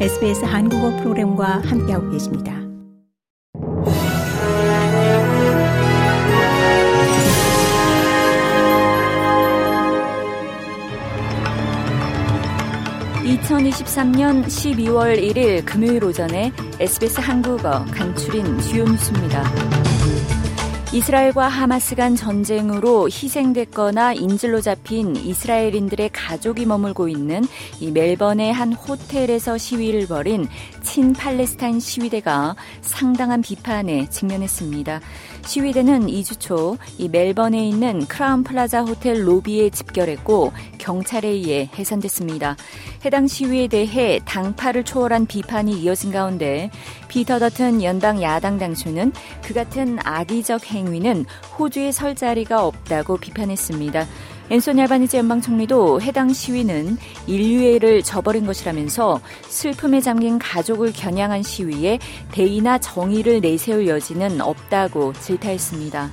SBS 한국어 프로그램과 함께하고 계십니다. (2023년 12월 1일) 금요일 오전에 SBS 한국어 간추린 주요 뉴스입니다. 이스라엘과 하마스 간 전쟁으로 희생됐거나 인질로 잡힌 이스라엘인들의 가족이 머물고 있는 이 멜번의 한 호텔에서 시위를 벌인 친팔레스타인 시위대가 상당한 비판에 직면했습니다. 시위대는 2주 초 이 멜번에 있는 크라운 플라자 호텔 로비에 집결했고 경찰에 의해 해산됐습니다. 해당 시위에 대해 당파를 초월한 비판이 이어진 가운데 피터 더튼 연방 야당 당수는 그 같은 악의적 행위는 호주에 설 자리가 없다고 비판했습니다. 앤소니 알바니지 연방총리도 해당 시위는 인류애를 저버린 것이라면서 슬픔에 잠긴 가족을 겨냥한 시위에 대의나 정의를 내세울 여지는 없다고 질타했습니다.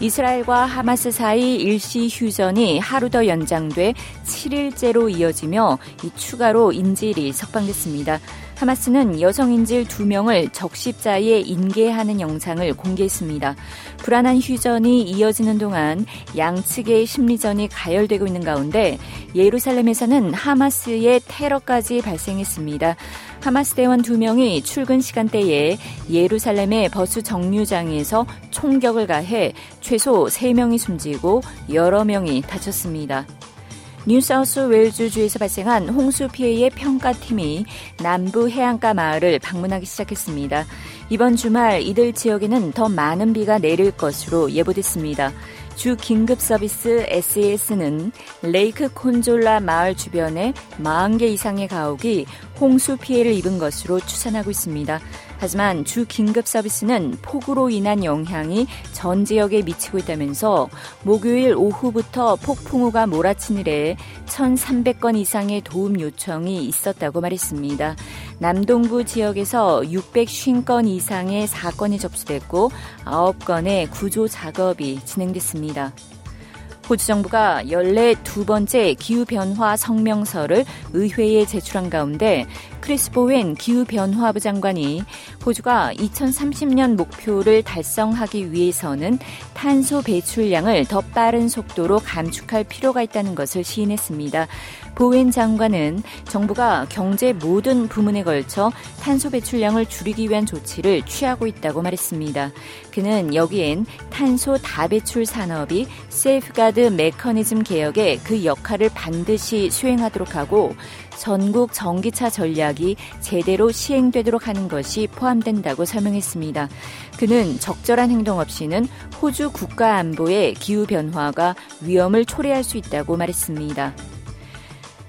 이스라엘과 하마스 사이 일시 휴전이 하루 더 연장돼 7일째로 이어지며 이 추가로 인질이 석방됐습니다. 하마스는 여성 인질 2명을 적십자에 인계하는 영상을 공개했습니다. 불안한 휴전이 이어지는 동안 양측의 심리전이 가열되고 있는 가운데 예루살렘에서는 하마스의 테러까지 발생했습니다. 하마스 대원 2명이 출근 시간대에 예루살렘의 버스 정류장에서 총격을 가해 최소 3명이 숨지고 여러 명이 다쳤습니다. 뉴사우스웨일즈주에서 발생한 홍수 피해의 평가팀이 남부 해안가 마을을 방문하기 시작했습니다. 이번 주말 이들 지역에는 더 많은 비가 내릴 것으로 예보됐습니다. 주 긴급서비스 SES는 레이크 콘졸라 마을 주변에 40개 이상의 가옥이 홍수 피해를 입은 것으로 추산하고 있습니다. 하지만 주 긴급서비스는 폭우로 인한 영향이 전 지역에 미치고 있다면서 목요일 오후부터 폭풍우가 몰아친 이래 1,300건 이상의 도움 요청이 있었다고 말했습니다. 남동부 지역에서 650건 이상의 사건이 접수됐고 9건의 구조 작업이 진행됐습니다. 호주 정부가 12번째 기후변화 성명서를 의회에 제출한 가운데 크리스 보웬 기후변화부 장관이 호주가 2030년 목표를 달성하기 위해서는 탄소 배출량을 더 빠른 속도로 감축할 필요가 있다는 것을 시인했습니다. 보웬 장관은 정부가 경제 모든 부문에 걸쳐 탄소 배출량을 줄이기 위한 조치를 취하고 있다고 말했습니다. 그는 여기엔 탄소 다배출 산업이 세이프가드 메커니즘 개혁의 그 역할을 반드시 수행하도록 하고 전국 전기차 전략이 제대로 시행되도록 하는 것이 포함된다고 설명했습니다. 그는 적절한 행동 없이는 호주 국가 안보의 기후변화가 위험을 초래할 수 있다고 말했습니다.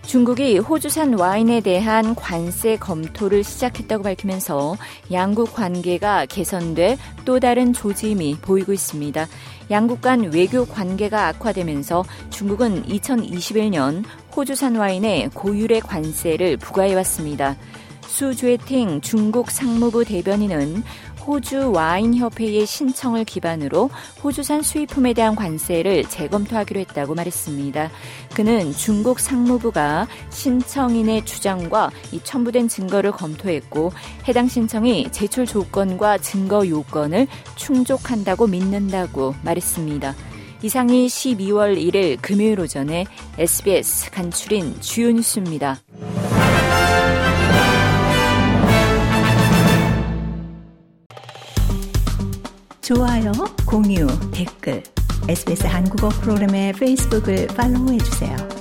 중국이 호주산 와인에 대한 관세 검토를 시작했다고 밝히면서 양국 관계가 개선돼 또 다른 조짐이 보이고 있습니다. 양국 간 외교 관계가 악화되면서 중국은 2021년 호주산 와인에 고율의 관세를 부과해왔습니다. 수쉐팅 중국 상무부 대변인은 호주 와인협회의 신청을 기반으로 호주산 수입품에 대한 관세를 재검토하기로 했다고 말했습니다. 그는 중국 상무부가 신청인의 주장과 첨부된 증거를 검토했고 해당 신청이 제출 조건과 증거 요건을 충족한다고 믿는다고 말했습니다. 이상이 12월 1일 금요일 오전에 SBS 간추린 주요 뉴스입니다. 좋아요, 공유, 댓글, SBS 한국어 프로그램의 페이스북을 팔로우해주세요.